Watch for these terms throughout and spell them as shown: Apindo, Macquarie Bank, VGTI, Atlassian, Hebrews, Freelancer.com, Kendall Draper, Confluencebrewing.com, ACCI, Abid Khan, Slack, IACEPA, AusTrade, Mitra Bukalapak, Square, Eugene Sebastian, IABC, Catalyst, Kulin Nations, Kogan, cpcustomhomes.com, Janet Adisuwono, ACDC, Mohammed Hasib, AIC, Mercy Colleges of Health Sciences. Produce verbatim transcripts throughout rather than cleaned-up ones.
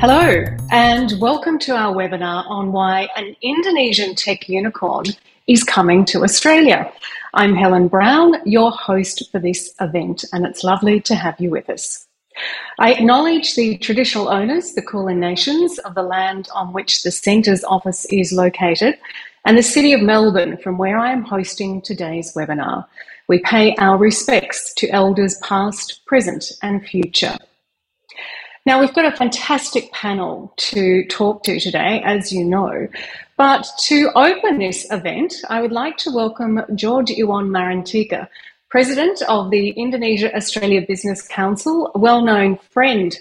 Hello, and welcome to our webinar on why an Indonesian tech unicorn is coming to Australia. I'm Helen Brown, your host for this event, and it's lovely to have you with us. I acknowledge the traditional owners, the Kulin Nations, of the land on which the Centre's office is located, and the City of Melbourne, from where I am hosting today's webinar. We pay our respects to elders past, present, and future. Now, we've got a fantastic panel to talk to today, as you know, but to open this event, I would like to welcome George Iwan Marantika, President of the Indonesia-Australia Business Council, a well-known friend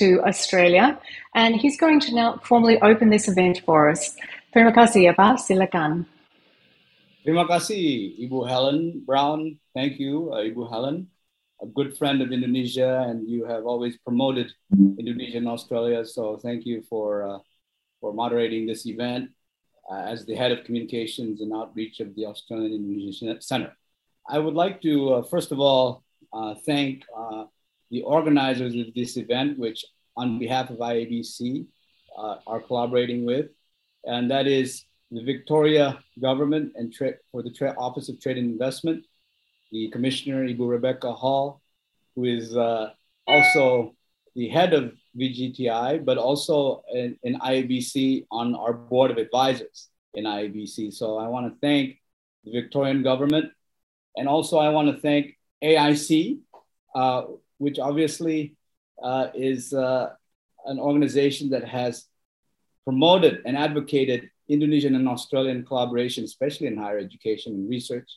to Australia, and he's going to now formally open this event for us. Terima kasih, ya Pak. Silakan. Terima kasih, Ibu Helen Brown. Thank you, uh, Ibu Helen. A good friend of Indonesia, and you have always promoted Indonesia and Australia. So thank you for uh, for moderating this event uh, as the head of communications and outreach of the Australian Indonesian Center. I would like to, uh, first of all, uh, thank uh, the organizers of this event, which on behalf of I A B C uh, are collaborating with, and that is the Victoria government and tra for the tra Office of Trade and Investment, the Commissioner, Ibu Rebecca Hall, who is uh, also the head of V G T I, but also in, in I A B C on our board of advisors in I A B C. So I want to thank the Victorian government. And also I want to thank A I C, uh, which obviously uh, is uh, an organization that has promoted and advocated Indonesian and Australian collaboration, especially in higher education and research.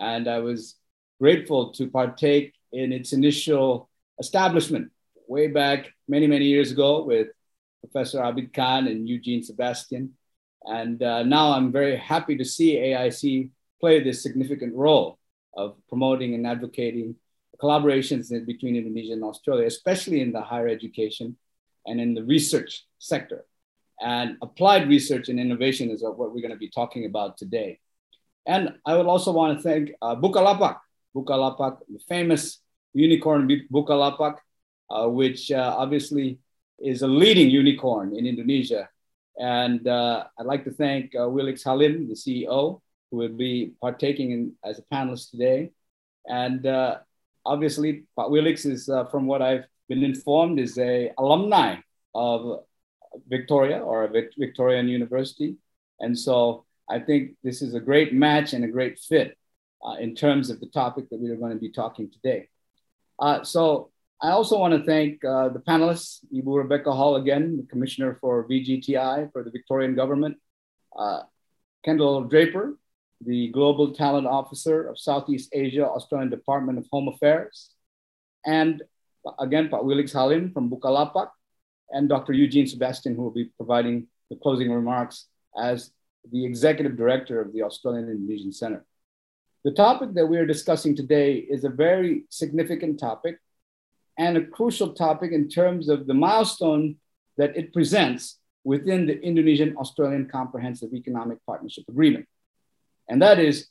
And I was grateful to partake in its initial establishment way back many, many years ago with Professor Abid Khan and Eugene Sebastian. And uh, now I'm very happy to see A I C play this significant role of promoting and advocating collaborations in, between Indonesia and Australia, especially in the higher education and in the research sector. And applied research and innovation is what we're going to be talking about today. And I would also want to thank uh, Bukalapak, Bukalapak, the famous unicorn Bukalapak, uh, which uh, obviously is a leading unicorn in Indonesia. And uh, I'd like to thank uh, Willix Halim, the C E O, who will be partaking in, as a panelist today. And uh, obviously, Willix is, uh, from what I've been informed, is an alumni of Victoria or a Vic Victorian University. And so I think this is a great match and a great fit uh, in terms of the topic that we are going to be talking today. Uh, so I also want to thank uh, the panelists, Ibu Rebecca Hall again, the Commissioner for V G T I for the Victorian government, uh, Kendall Draper, the Global Talent Officer of Southeast Asia, Australian Department of Home Affairs, and again, Pak Willix Halim from Bukalapak, and Doctor Eugene Sebastian, who will be providing the closing remarks as the Executive Director of the Australian Indonesian Center. The topic that we are discussing today is a very significant topic and a crucial topic in terms of the milestone that it presents within the Indonesian-Australian Comprehensive Economic Partnership Agreement. And that is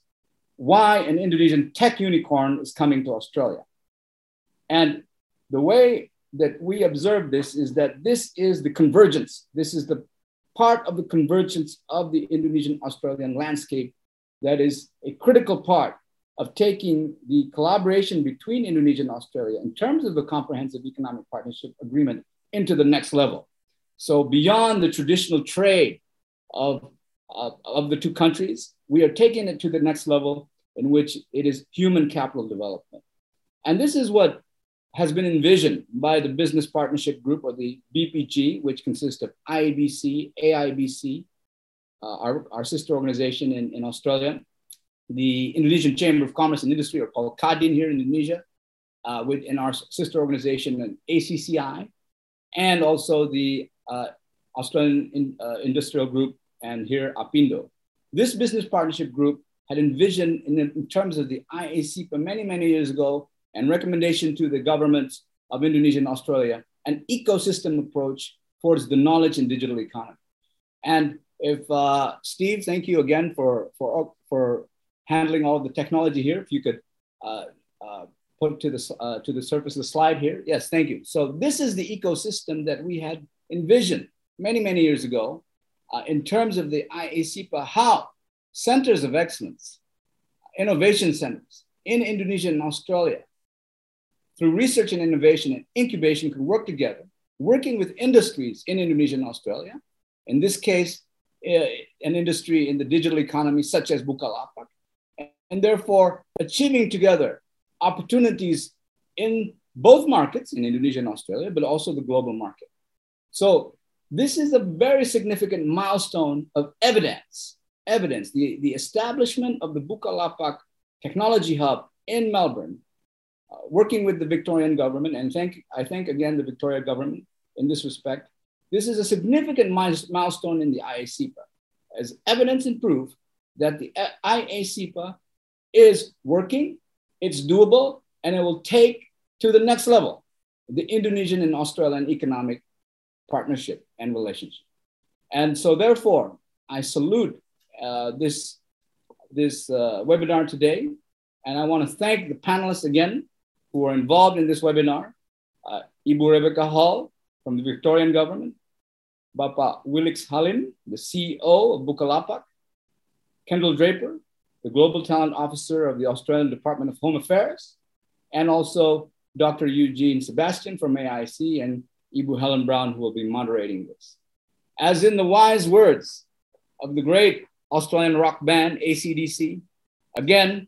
why an Indonesian tech unicorn is coming to Australia. And the way that we observe this is that this is the convergence. This is the part of the convergence of the Indonesian-Australian landscape that is a critical part of taking the collaboration between Indonesia and Australia in terms of the Comprehensive Economic Partnership Agreement into the next level. So beyond the traditional trade of, uh, of the two countries, we are taking it to the next level in which it is human capital development. And this is what has been envisioned by the Business Partnership Group, or the B P G, which consists of I A B C, A I B C, uh, our, our sister organization in, in Australia, the Indonesian Chamber of Commerce and Industry, or called Kadin here in Indonesia, uh, within our sister organization, A C C I, and also the uh, Australian in, uh, Industrial Group, and here Apindo. This Business Partnership Group had envisioned, in, in terms of the I A C E P A many, many years ago, and recommendation to the governments of Indonesia and Australia, an ecosystem approach towards the knowledge and digital economy. And if uh, Steve, thank you again for, for, for handling all the technology here. If you could uh, uh, put to the, uh, to the surface the slide here. Yes, thank you. So this is the ecosystem that we had envisioned many, many years ago uh, in terms of the I A C E P A, how centers of excellence, innovation centers in Indonesia and Australia, through research and innovation and incubation could work together, working with industries in Indonesia and Australia. In this case, uh, an industry in the digital economy such as Bukalapak, and therefore achieving together opportunities in both markets, in Indonesia and Australia, but also the global market. So this is a very significant milestone of evidence, evidence, the, the establishment of the Bukalapak Technology Hub in Melbourne, uh, working with the Victorian government, and thank, I thank again the Victoria government in this respect. This is a significant milestone in the I A C E P A, as evidence and proof that the I A C E P A is working, it's doable, and it will take to the next level the Indonesian and Australian economic partnership and relationship. And so therefore, I salute uh, this, this uh, webinar today, and I want to thank the panelists again who are involved in this webinar, uh, Ibu Rebecca Hall from the Victorian government, Bapak Willix Halim, the C E O of Bukalapak, Kendall Draper, the Global Talent Officer of the Australian Department of Home Affairs, and also Doctor Eugene Sebastian from A I C and Ibu Helen Brown, who will be moderating this. As in the wise words of the great Australian rock band, A C D C, again,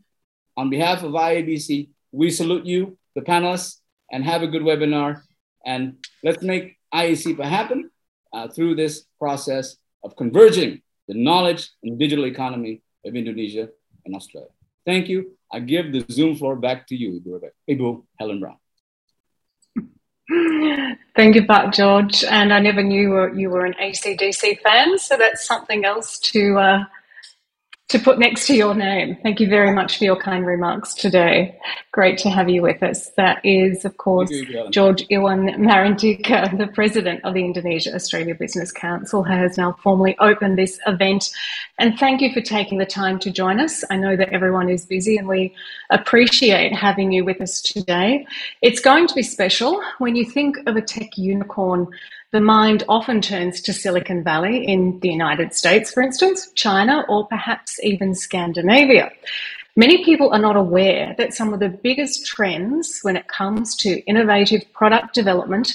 on behalf of I A B C, we salute you, the panelists, and have a good webinar. And let's make I A C E P A happen uh, through this process of converging the knowledge and digital economy of Indonesia and Australia. Thank you. I give the Zoom floor back to you, Ibu, Ibu Helen Brown. Thank you, Pak George. And I never knew you were, you were an A C D C fan, so that's something else to, uh, to put next to your name. Thank you very much for your kind remarks today. Great to have you with us. That is, of course, you, George Iwan Marantika, the President of the Indonesia Australia Business Council, has now formally opened this event. And thank you for taking the time to join us. I know that everyone is busy and we appreciate having you with us today. It's going to be special. When you think of a tech unicorn, the mind often turns to Silicon Valley in the United States, for instance, China, or perhaps even Scandinavia. Many people are not aware that some of the biggest trends when it comes to innovative product development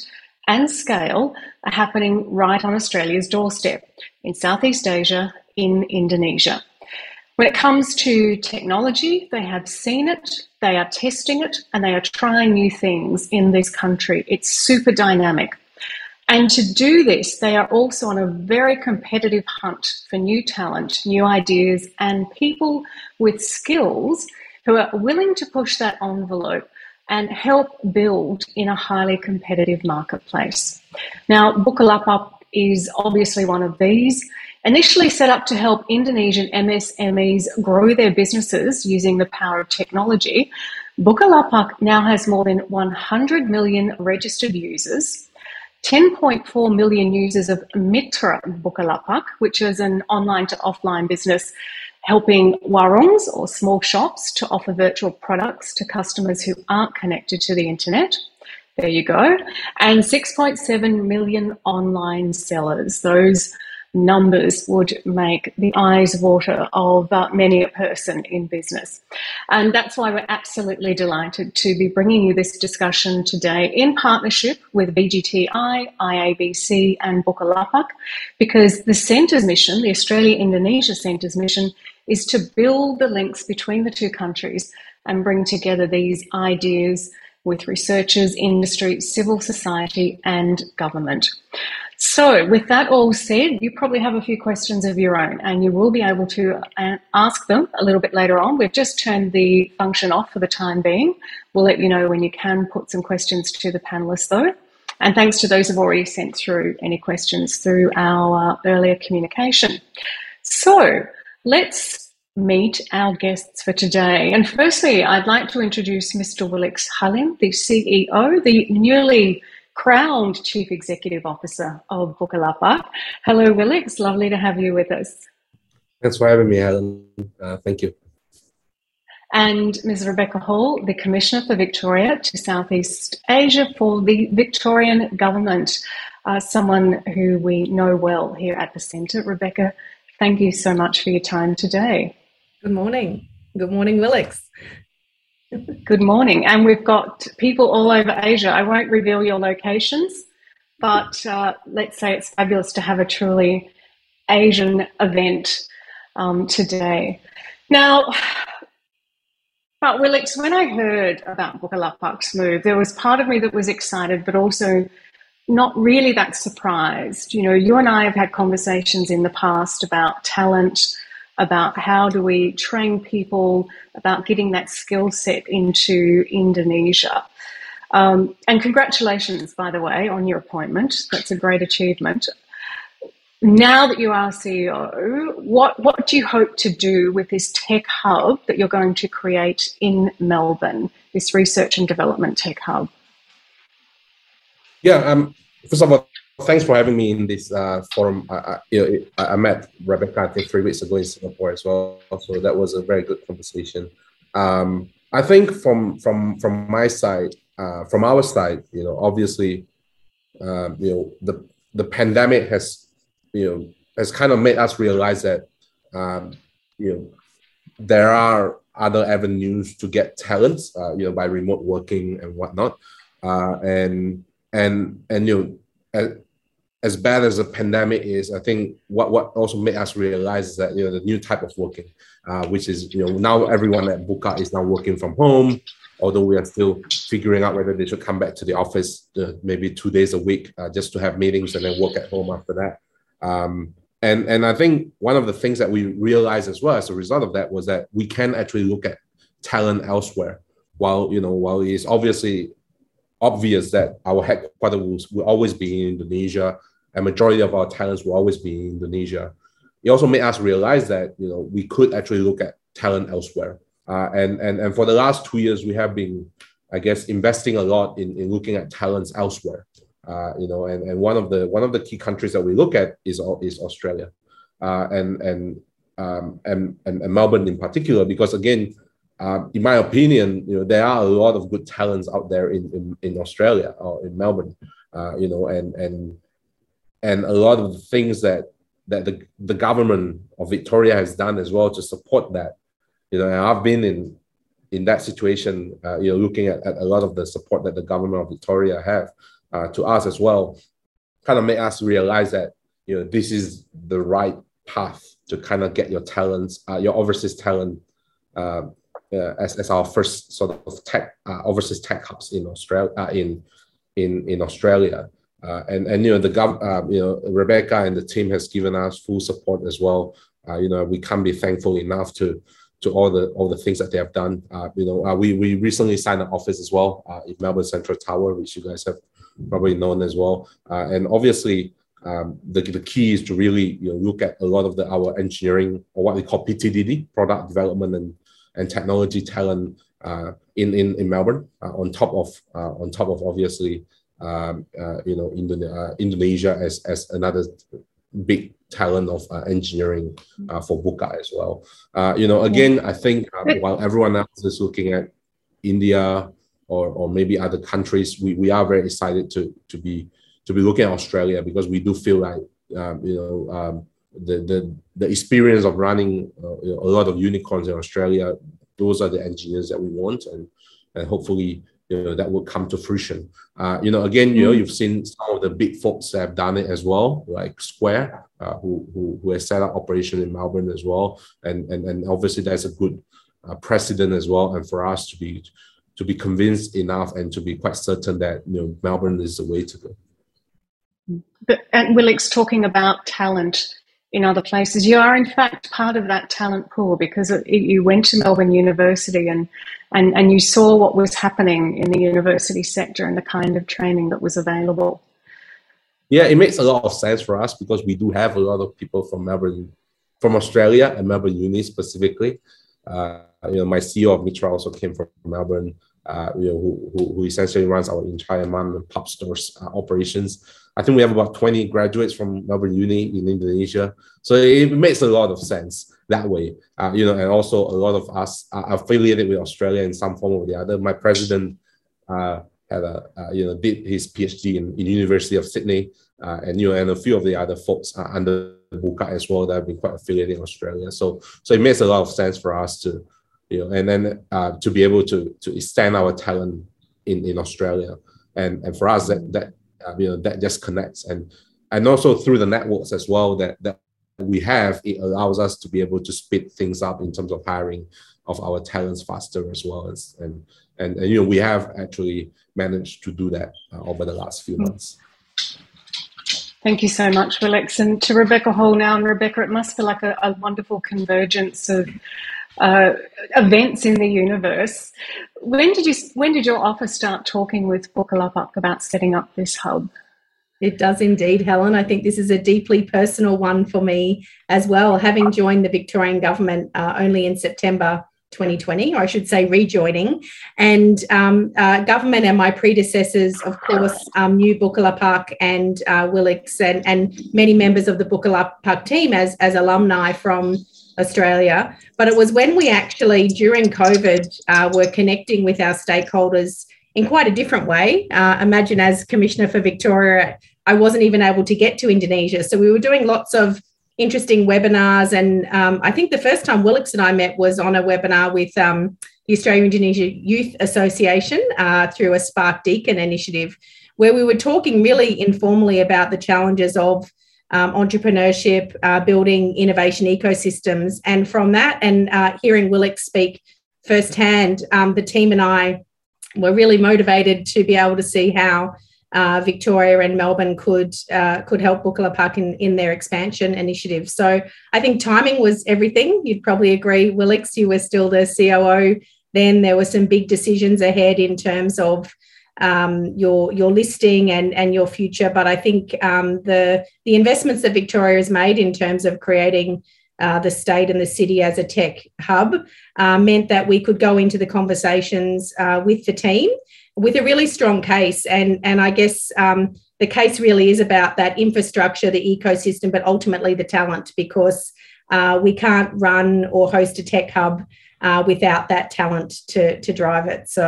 and scale are happening right on Australia's doorstep, in Southeast Asia, in Indonesia. When it comes to technology, they have seen it, they are testing it, and they are trying new things in this country. It's super dynamic. And to do this, they are also on a very competitive hunt for new talent, new ideas, and people with skills who are willing to push that envelope and help build in a highly competitive marketplace. Now, Bukalapak is obviously one of these. Initially set up to help Indonesian M S M Es grow their businesses using the power of technology, Bukalapak now has more than one hundred million registered users, ten point four million users of Mitra Bukalapak, which is an online to offline business helping warungs or small shops to offer virtual products to customers who aren't connected to the internet. There you go. And six point seven million online sellers. Those numbers would make the eyes water of uh, many a person in business. And that's why we're absolutely delighted to be bringing you this discussion today in partnership with V G T I, I A B C and Bukalapak, because the Centre's mission, the Australia-Indonesia Centre's mission, is to build the links between the two countries and bring together these ideas with researchers, industry, civil society and government. So with that all said, you probably have a few questions of your own and you will be able to ask them a little bit later on. We've just turned the function off for the time being. We'll let you know when you can put some questions to the panellists though. And thanks to those who've already sent through any questions through our earlier communication. So let's meet our guests for today. And firstly, I'd like to introduce Mister Willix Halim, the C E O, the newly crowned Chief Executive Officer of Bukalapak. Hello, Willix. Lovely to have you with us. Thanks for having me, Helen. Uh, thank you. and Miz Rebecca Hall, the Commissioner for Victoria to Southeast Asia for the Victorian Government, uh, someone who we know well here at the Centre. Rebecca, thank you so much for your time today. Good morning. Good morning, Willix. Good morning. And we've got people all over Asia. I won't reveal your locations, but uh, let's say it's fabulous to have a truly Asian event um, today. Now, but Willix, when I heard about Bukalapak's move, there was part of me that was excited, but also not really that surprised. You know, you and I have had conversations in the past about talent, about how do we train people, about getting that skill set into Indonesia. Um, and congratulations, by the way, on your appointment. That's a great achievement. Now that you are C E O, what, what do you hope to do with this tech hub that you're going to create in Melbourne, this research and development tech hub? Yeah, um, first of all, thanks for having me in this uh, forum. I, I, I met Rebecca, I think, three weeks ago in Singapore as well. So that was a very good conversation. Um, I think from from from my side, uh, from our side, you know, obviously, uh, you know, the the pandemic has, you know, has kind of made us realize that, um, you know, there are other avenues to get talents, uh, you know, by remote working and whatnot, uh, and and and you know. As, As bad as the pandemic is, I think what, what also made us realize is that, you know, the new type of working, uh, which is, you know, now everyone at Buka is now working from home, although we are still figuring out whether they should come back to the office uh, maybe two days a week uh, just to have meetings and then work at home after that. Um, and, and I think one of the things that we realized as well as a result of that was that we can actually look at talent elsewhere. While, you know, while it's obviously obvious that our headquarters will, will always be in Indonesia, a majority of our talents will always be in Indonesia. It also made us realize that, you know, we could actually look at talent elsewhere. Uh, and, and, and for the last two years, we have been, I guess, investing a lot in, in looking at talents elsewhere. Uh, you know, and, and one of the one of the key countries that we look at is is Australia, uh, and and, um, and and and Melbourne in particular, because again, uh, in my opinion, you know, there are a lot of good talents out there in in, in Australia or in Melbourne. Uh, you know, and and. And a lot of the things that, that the, the government of Victoria has done as well to support that, you know, and I've been in in that situation, uh, you know, looking at, at a lot of the support that the government of Victoria have uh, to us as well, kind of made us realize that, you know, this is the right path to kind of get your talents, uh, your overseas talent uh, uh, as, as our first sort of tech, uh, overseas tech hubs in Australia, uh, in, in, in Australia. Uh, and and you know the gov, uh, you know Rebecca and the team has given us full support as well. Uh, you know, we can't be thankful enough to to all the all the things that they have done. Uh, you know, uh, we we recently signed an office as well uh, in Melbourne Central Tower, which you guys have probably known as well. Uh, and obviously, um, the the key is to really, you know, look at a lot of the our engineering, or what we call P T D D, product development and and technology talent uh, in in in Melbourne. Uh, on top of uh, on top of obviously. Um, uh, you know, Indone- uh, Indonesia as as another big talent of uh, engineering uh, for Buka as well. Uh, you know, again, I think uh, while everyone else is looking at India or or maybe other countries, we, we are very excited to to be to be looking at Australia, because we do feel like um, you know um, the the the experience of running uh, you know, a lot of unicorns in Australia. Those are the engineers that we want, and and hopefully, you know, that will come to fruition. Uh, you know, again, you know, you've seen some of the big folks that have done it as well, like Square, uh, who, who who has set up operation in Melbourne as well, and and and obviously that's a good uh, precedent as well. And for us to be to be convinced enough and to be quite certain that, you know, Melbourne is the way to go. But, and Willix, talking about talent in other places, you are in fact part of that talent pool, because it, you went to Melbourne University and, and and you saw what was happening in the university sector and the kind of training that was available. Yeah, it makes a lot of sense for us, because we do have a lot of people from Melbourne, from Australia, and Melbourne Uni specifically. Uh, you know, my C E O of Mitra also came from Melbourne, uh, you know, who, who, who essentially runs our entire mom and pop stores uh, operations. I think we have about twenty graduates from Melbourne Uni in Indonesia. So it makes a lot of sense. that way. Uh, you know, and also a lot of us are affiliated with Australia in some form or the other. My president uh, had a, uh, you know, did his PhD in, in University of Sydney, uh, and you know, and a few of the other folks are under Buka as well that have been quite affiliated in Australia. So, so it makes a lot of sense for us to, you know, and then uh, to be able to to extend our talent in in Australia, and and for us that that uh, you know that just connects, and and also through the networks as well that that we have, it allows us to be able to speed things up in terms of hiring of our talents faster as well, as and and, and you know we have actually managed to do that uh, over the last few months. Thank you so much, Willix, and to Rebecca Hall now. And Rebecca, it must feel like a, a wonderful convergence of Uh, events in the universe. When did you? When did your office start talking with Bukalapak about setting up this hub? It does indeed, Helen. I think this is a deeply personal one for me as well, having joined the Victorian government uh, only in September twenty twenty, or I should say rejoining. And um, uh, government and my predecessors, of course, um, knew Bukalapak and uh, Willix and, and many members of the Bukalapak team as, as alumni from Australia, but it was when we actually, during COVID, uh, were connecting with our stakeholders in quite a different way. Uh, imagine as Commissioner for Victoria, I wasn't even able to get to Indonesia. So we were doing lots of interesting webinars. And um, I think the first time Willix and I met was on a webinar with um, the Australia-Indonesia Youth Association uh, through a Spark Deakin initiative, where we were talking really informally about the challenges of Um, entrepreneurship, uh, building innovation ecosystems. And from that and uh, hearing Willix speak firsthand, um, the team and I were really motivated to be able to see how uh, Victoria and Melbourne could uh, could help Bukalapak in, in their expansion initiative. So I think timing was everything. You'd probably agree, Willix, you were still the C O O. Then there were some big decisions ahead in terms of Um, your your listing and and your future, but I think um, the the investments that Victoria has made in terms of creating uh, the state and the city as a tech hub uh, meant that we could go into the conversations uh, with the team with a really strong case, and and I guess um, the case really is about that infrastructure, the ecosystem, but ultimately the talent, because uh, we can't run or host a tech hub uh, without that talent to to drive it. So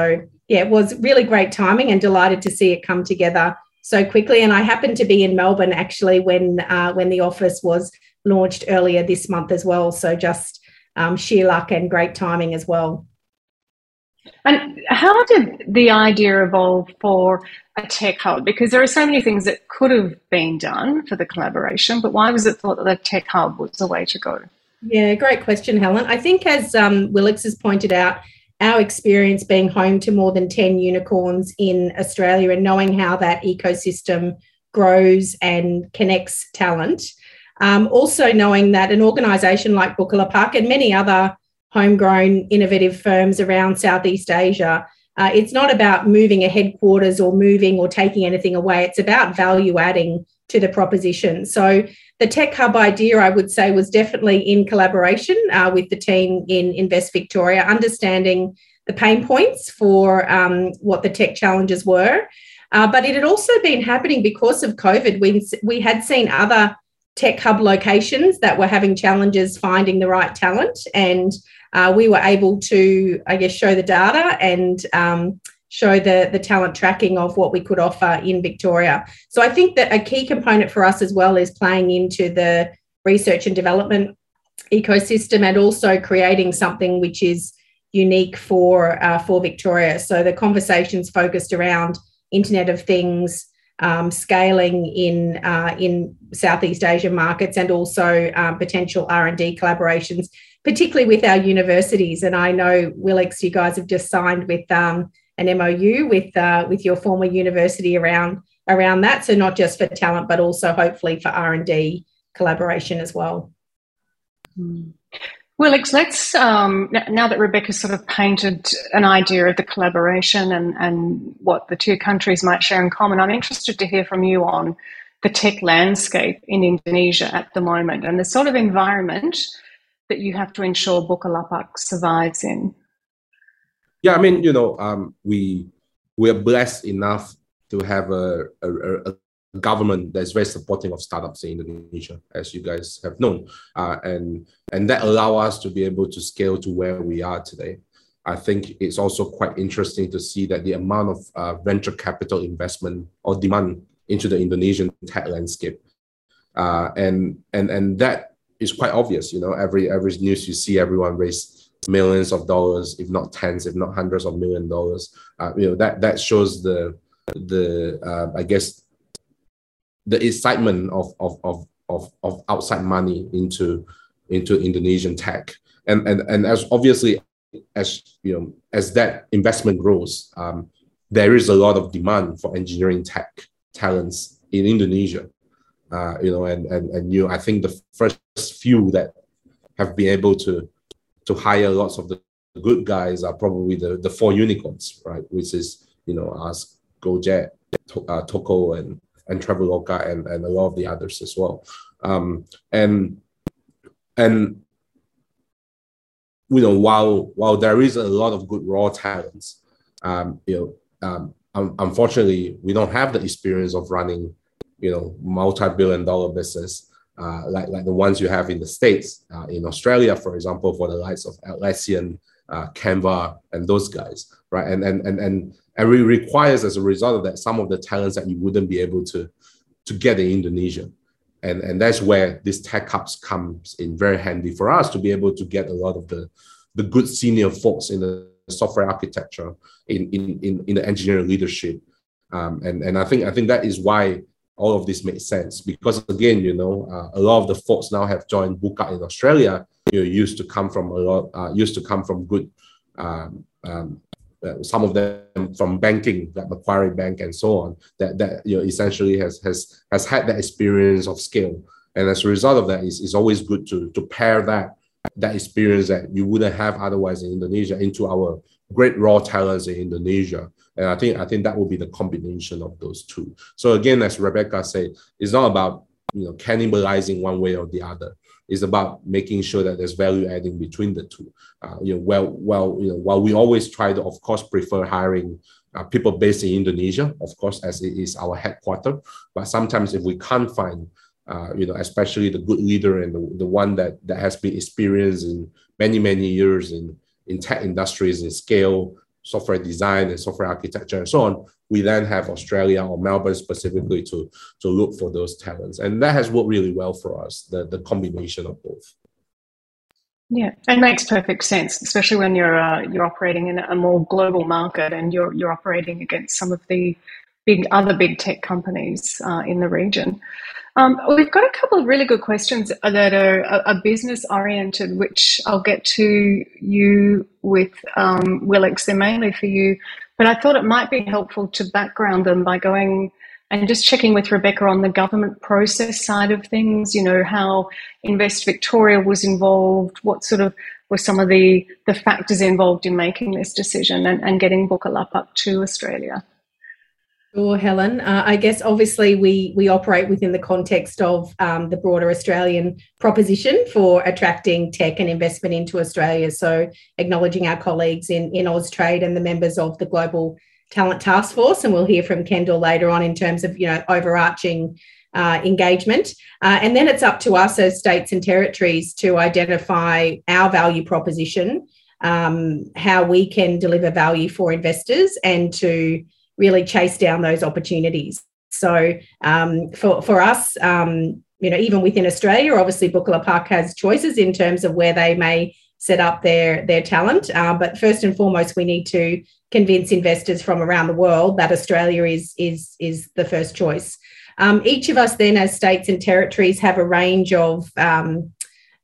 yeah, it was really great timing and delighted to see it come together so quickly. And I happened to be in Melbourne actually when uh, when the office was launched earlier this month as well. So just um, sheer luck and great timing as well. And how did the idea evolve for a tech hub? Because there are so many things that could have been done for the collaboration, but why was it thought that the tech hub was the way to go? Yeah, great question, Helen. I think as um, Willix has pointed out, our experience being home to more than ten unicorns in Australia and knowing how that ecosystem grows and connects talent. Um, also knowing that an organisation like Bukalapak and many other homegrown innovative firms around Southeast Asia, uh, it's not about moving a headquarters or moving or taking anything away. It's about value adding to the proposition. So the tech hub idea, I would say, was definitely in collaboration uh, with the team in Invest Victoria, understanding the pain points for um, what the tech challenges were. Uh, but it had also been happening because of COVID. We, we had seen other tech hub locations that were having challenges finding the right talent. And uh, we were able to, I guess, show the data and um, show the, the talent tracking of what we could offer in Victoria. So I think that a key component for us as well is playing into the research and development ecosystem and also creating something which is unique for, uh, for Victoria. So the conversations focused around Internet of Things, um, scaling in, uh, in Southeast Asia markets, and also um, potential R and D collaborations, particularly with our universities. And I know, Willix, you guys have just signed with um, an M O U with uh, with your former university around around that. So not just for talent, but also hopefully for R and D collaboration as well. Mm. Willix, let's, um, now that Rebecca sort of painted an idea of the collaboration and, and what the two countries might share in common, I'm interested to hear from you on the tech landscape in Indonesia at the moment and the sort of environment that you have to ensure Bukalapak survives in. Yeah, I mean, you know, um, we we're blessed enough to have a, a, a government that is very supporting of startups in Indonesia, as you guys have known. Uh, and, and that allow us to be able to scale to where we are today. I think it's also quite interesting to see that the amount of uh, venture capital investment or demand into the Indonesian tech landscape. Uh, and, and, and that is quite obvious. You know, every, every news you see, everyone raise millions of dollars, if not tens, if not hundreds of million dollars. Uh, you know, that, that shows the, the uh, I guess, the excitement of, of, of, of, of outside money into, into Indonesian tech. And, and, and as obviously, as you know, as that investment grows, um, there is a lot of demand for engineering tech talents in Indonesia. Uh, you know, and and and you, I think the first few that have been able to to hire lots of the good guys are probably the the four unicorns, right? Which is you know, Ask, GoJet, to, uh, Toko, and and Traveloka, and and a lot of the others as well. Um, and and. You know, while while there is a lot of good raw talents, um, you know, um, um, unfortunately, we don't have the experience of running, you know, multi-billion-dollar business uh, like like the ones you have in the States, uh, in Australia, for example, for the likes of Atlassian, uh, Canva, and those guys, right? And and and and it requires, as a result of that, some of the talents that you wouldn't be able to to get in Indonesia. And, and that's where these tech hubs comes in very handy for us to be able to get a lot of the, the good senior folks in the software architecture, in in, in, in the engineering leadership. Um, and, and I think I think that is why all of this makes sense. Because again, you know, uh, a lot of the folks now have joined Buka in Australia, you know, used to come from a lot, uh, used to come from good, um, um, uh, some of them from banking, like Macquarie Bank and so on, that, that you know, essentially has, has, has had that experience of scale. And as a result of that, it's, it's always good to, to pair that, that experience that you wouldn't have otherwise in Indonesia into our great raw talents in Indonesia. And I think, I think that will be the combination of those two. So again, as Rebecca said, it's not about you know, cannibalizing one way or the other. It's about making sure that there's value adding between the two. Uh, you know, well, well, you know, while we always try to, of course, prefer hiring uh, people based in Indonesia, of course, as it is our headquarters. But sometimes, if we can't find, uh, you know, especially the good leader and the, the one that that has been experienced in many many years in in tech industries, in scale, software design, and software architecture, and so on, we then have Australia or Melbourne specifically to, to look for those talents. And that has worked really well for us, the, the combination of both. Yeah, it makes perfect sense, especially when you're uh, you're operating in a more global market and you're, you're operating against some of the big other big tech companies uh, in the region. Um, we've got a couple of really good questions that are, are business oriented, which I'll get to you with, um, Willix. They're mainly for you, but I thought it might be helpful to background them by going and just checking with Rebecca on the government process side of things, you know, how Invest Victoria was involved, what sort of were some of the, the factors involved in making this decision and, and getting Bukalapak to Australia. Sure, Helen. Uh, I guess obviously we we operate within the context of um, the broader Australian proposition for attracting tech and investment into Australia. So acknowledging our colleagues in, in AusTrade and the members of the Global Talent Task Force, and we'll hear from Kendall later on in terms of you know overarching uh, engagement. Uh, and then it's up to us as states and territories to identify our value proposition, um, how we can deliver value for investors, and to really chase down those opportunities. So um, for, for us, um, you know, even within Australia, obviously Bukalapak has choices in terms of where they may set up their, their talent. Uh, but first and foremost, we need to convince investors from around the world that Australia is, is, is the first choice. Um, each of us then as states and territories have a range of um,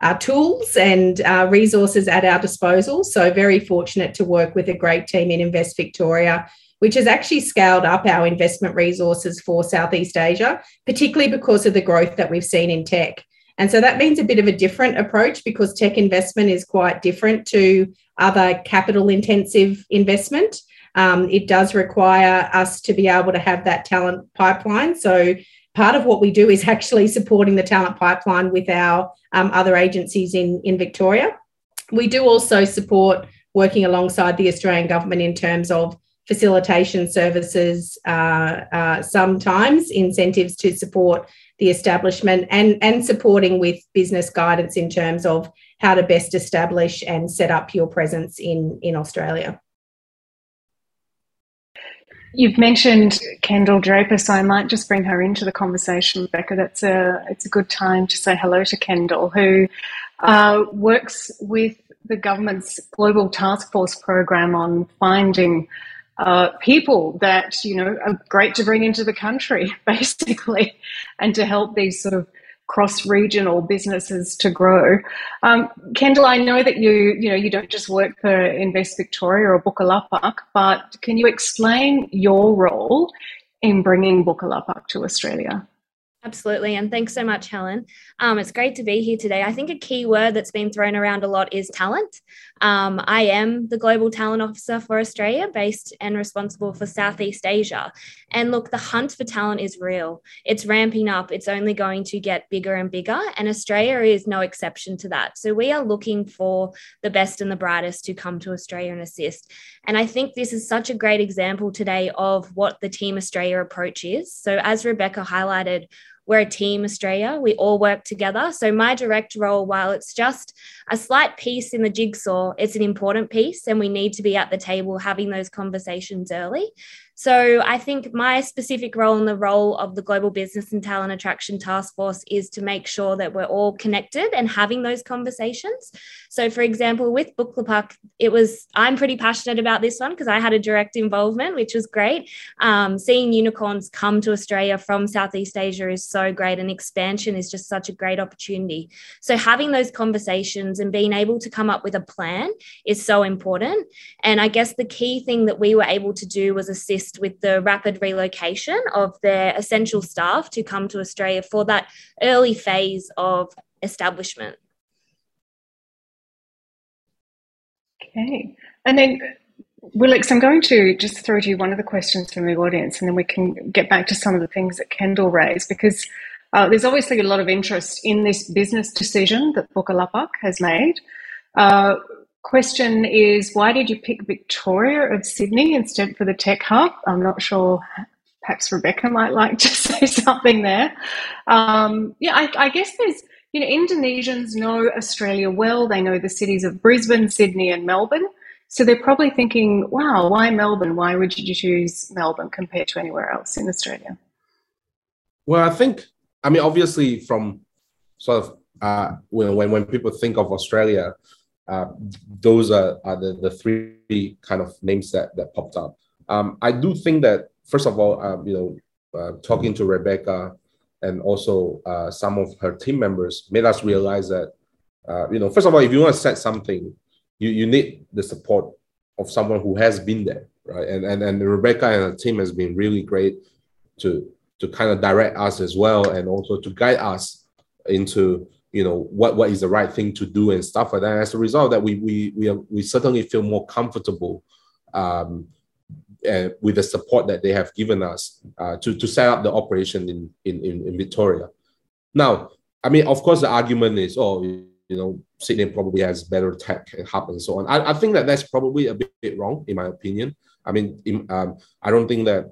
our tools and uh, resources at our disposal. So very fortunate to work with a great team in Invest Victoria, which has actually scaled up our investment resources for Southeast Asia, particularly because of the growth that we've seen in tech. And so that means a bit of a different approach because tech investment is quite different to other capital-intensive investment. Um, it does require us to be able to have that talent pipeline. So part of what we do is actually supporting the talent pipeline with our um, other agencies in, in Victoria. We do also support working alongside the Australian government in terms of facilitation services uh, uh, sometimes, incentives to support the establishment, and, and supporting with business guidance in terms of how to best establish and set up your presence in, in Australia. You've mentioned Kendall Draper, so I might just bring her into the conversation, Rebecca. That's a, it's a good time to say hello to Kendall, who uh, works with the government's Global Task Force program on finding uh, people that, you know, are great to bring into the country, basically, and to help these sort of cross-regional businesses to grow. Um, Kendall, I know that you you know you don't just work for Invest Victoria or Bukalapak, but can you explain your role in bringing Bukalapak to Australia? Absolutely, and thanks so much, Helen. Um, it's great to be here today. I think a key word that's been thrown around a lot is talent. Um, I am the Global Talent Officer for Australia, based and responsible for Southeast Asia. And look, the hunt for talent is real. It's ramping up. It's only going to get bigger and bigger, and Australia is no exception to that. So we are looking for the best and the brightest to come to Australia and assist. And I think this is such a great example today of what the Team Australia approach is. So as Rebecca highlighted, we're a team Australia, we all work together. So my direct role, while it's just a slight piece in the jigsaw, it's an important piece, and we need to be at the table having those conversations early. So I think my specific role and the role of the Global Business and Talent Attraction Task Force is to make sure that we're all connected and having those conversations. So for example, with Bukalapak, it was, I'm pretty passionate about this one because I had a direct involvement, which was great. Um, seeing unicorns come to Australia from Southeast Asia is so great, and expansion is just such a great opportunity. So having those conversations and being able to come up with a plan is so important. And I guess the key thing that we were able to do was assist with the rapid relocation of their essential staff to come to Australia for that early phase of establishment. Okay. And then, Willix, I'm going to just throw to you one of the questions from the audience, and then we can get back to some of the things that Kendall raised, because uh, there's obviously a lot of interest in this business decision that Bukalapak has made. Uh, Question is, why did you pick Victoria of Sydney instead for the tech hub? I'm not sure. Perhaps Rebecca might like to say something there. Um, yeah, I, I guess there's, you know, Indonesians know Australia well. They know the cities of Brisbane, Sydney and Melbourne. So they're probably thinking, wow, why Melbourne? Why would you choose Melbourne compared to anywhere else in Australia? Well, I think, I mean, obviously from sort of uh, when, when, when people think of Australia, Uh, those are, are the, the three kind of names that, that popped up. Um, I do think that, first of all, um, you know, uh, talking to Rebecca and also uh, some of her team members made us realize that, uh, you know, first of all, if you want to set something, you, you need the support of someone who has been there, right? And, and, and Rebecca and her team has been really great to, to kind of direct us as well, and also to guide us into, you know, what, what is the right thing to do and stuff like that. And as a result of that, we we we, are, we certainly feel more comfortable um, uh, with the support that they have given us uh, to, to set up the operation in, in, in Victoria. Now, I mean, of course, the argument is, oh, you know, Sydney probably has better tech and hub and so on. I, I think that that's probably a bit, bit wrong, in my opinion. I mean, in, um, I don't think that,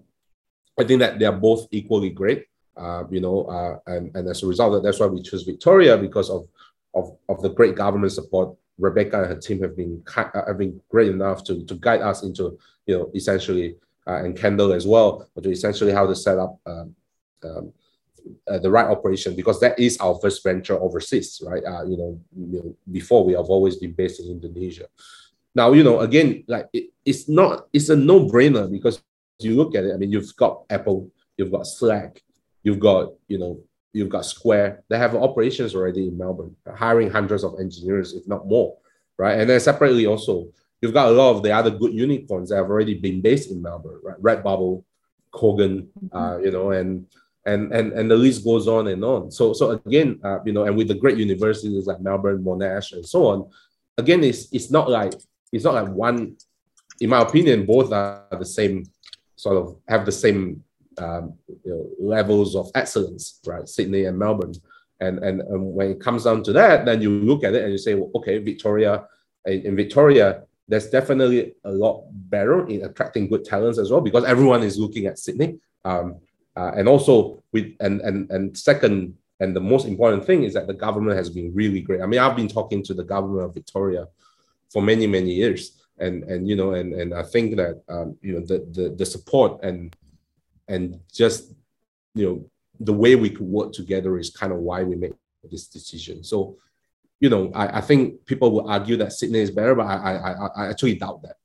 I think that they are both equally great. Uh, you know, uh, and, and as a result, that's why we chose Victoria, because of, of, of the great government support. Rebecca and her team have been have been great enough to, to guide us into, you know, essentially, uh, and Kendall as well, but to essentially how to set up um, um, uh, the right operation, because that is our first venture overseas, right? Uh, you know, you know, before we have always been based in Indonesia. Now, you know, again, like it, it's not, it's a no-brainer, because you look at it. I mean, you've got Apple, you've got Slack. You've got, you know, you've got Square. They have operations already in Melbourne, hiring hundreds of engineers, if not more, right? And then separately also, you've got a lot of the other good unicorns that have already been based in Melbourne, right? Redbubble, Kogan, mm-hmm. uh, you know, and and and and the list goes on and on. So so again, uh, you know, and with the great universities like Melbourne, Monash, and so on, again, it's it's not like it's not like one. In my opinion, both are the same, sort of have the same. Um, you know, levels of excellence, right? Sydney and Melbourne, and, and and when it comes down to that, then you look at it and you say, well, okay, Victoria, in, in Victoria, there's definitely a lot better in attracting good talents as well, because everyone is looking at Sydney. Um, uh, and also, with and, and, and second, and the most important thing is that the government has been really great. I mean, I've been talking to the government of Victoria for many, many years. And, and you know, and, and I think that, um, you know, the, the, the support and, and just, you know, the way we could work together is kind of why we make this decision. So, you know, I, I think people will argue that Sydney is better, but I, I, I actually doubt that.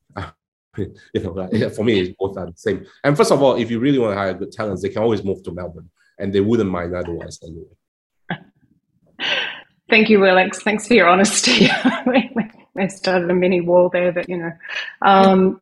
You know, like, for me, both are the same. And first of all, if you really want to hire good talents, they can always move to Melbourne, and they wouldn't mind otherwise anyway. Thank you, Willix. Thanks for your honesty. I started a mini wall there, but you know, um,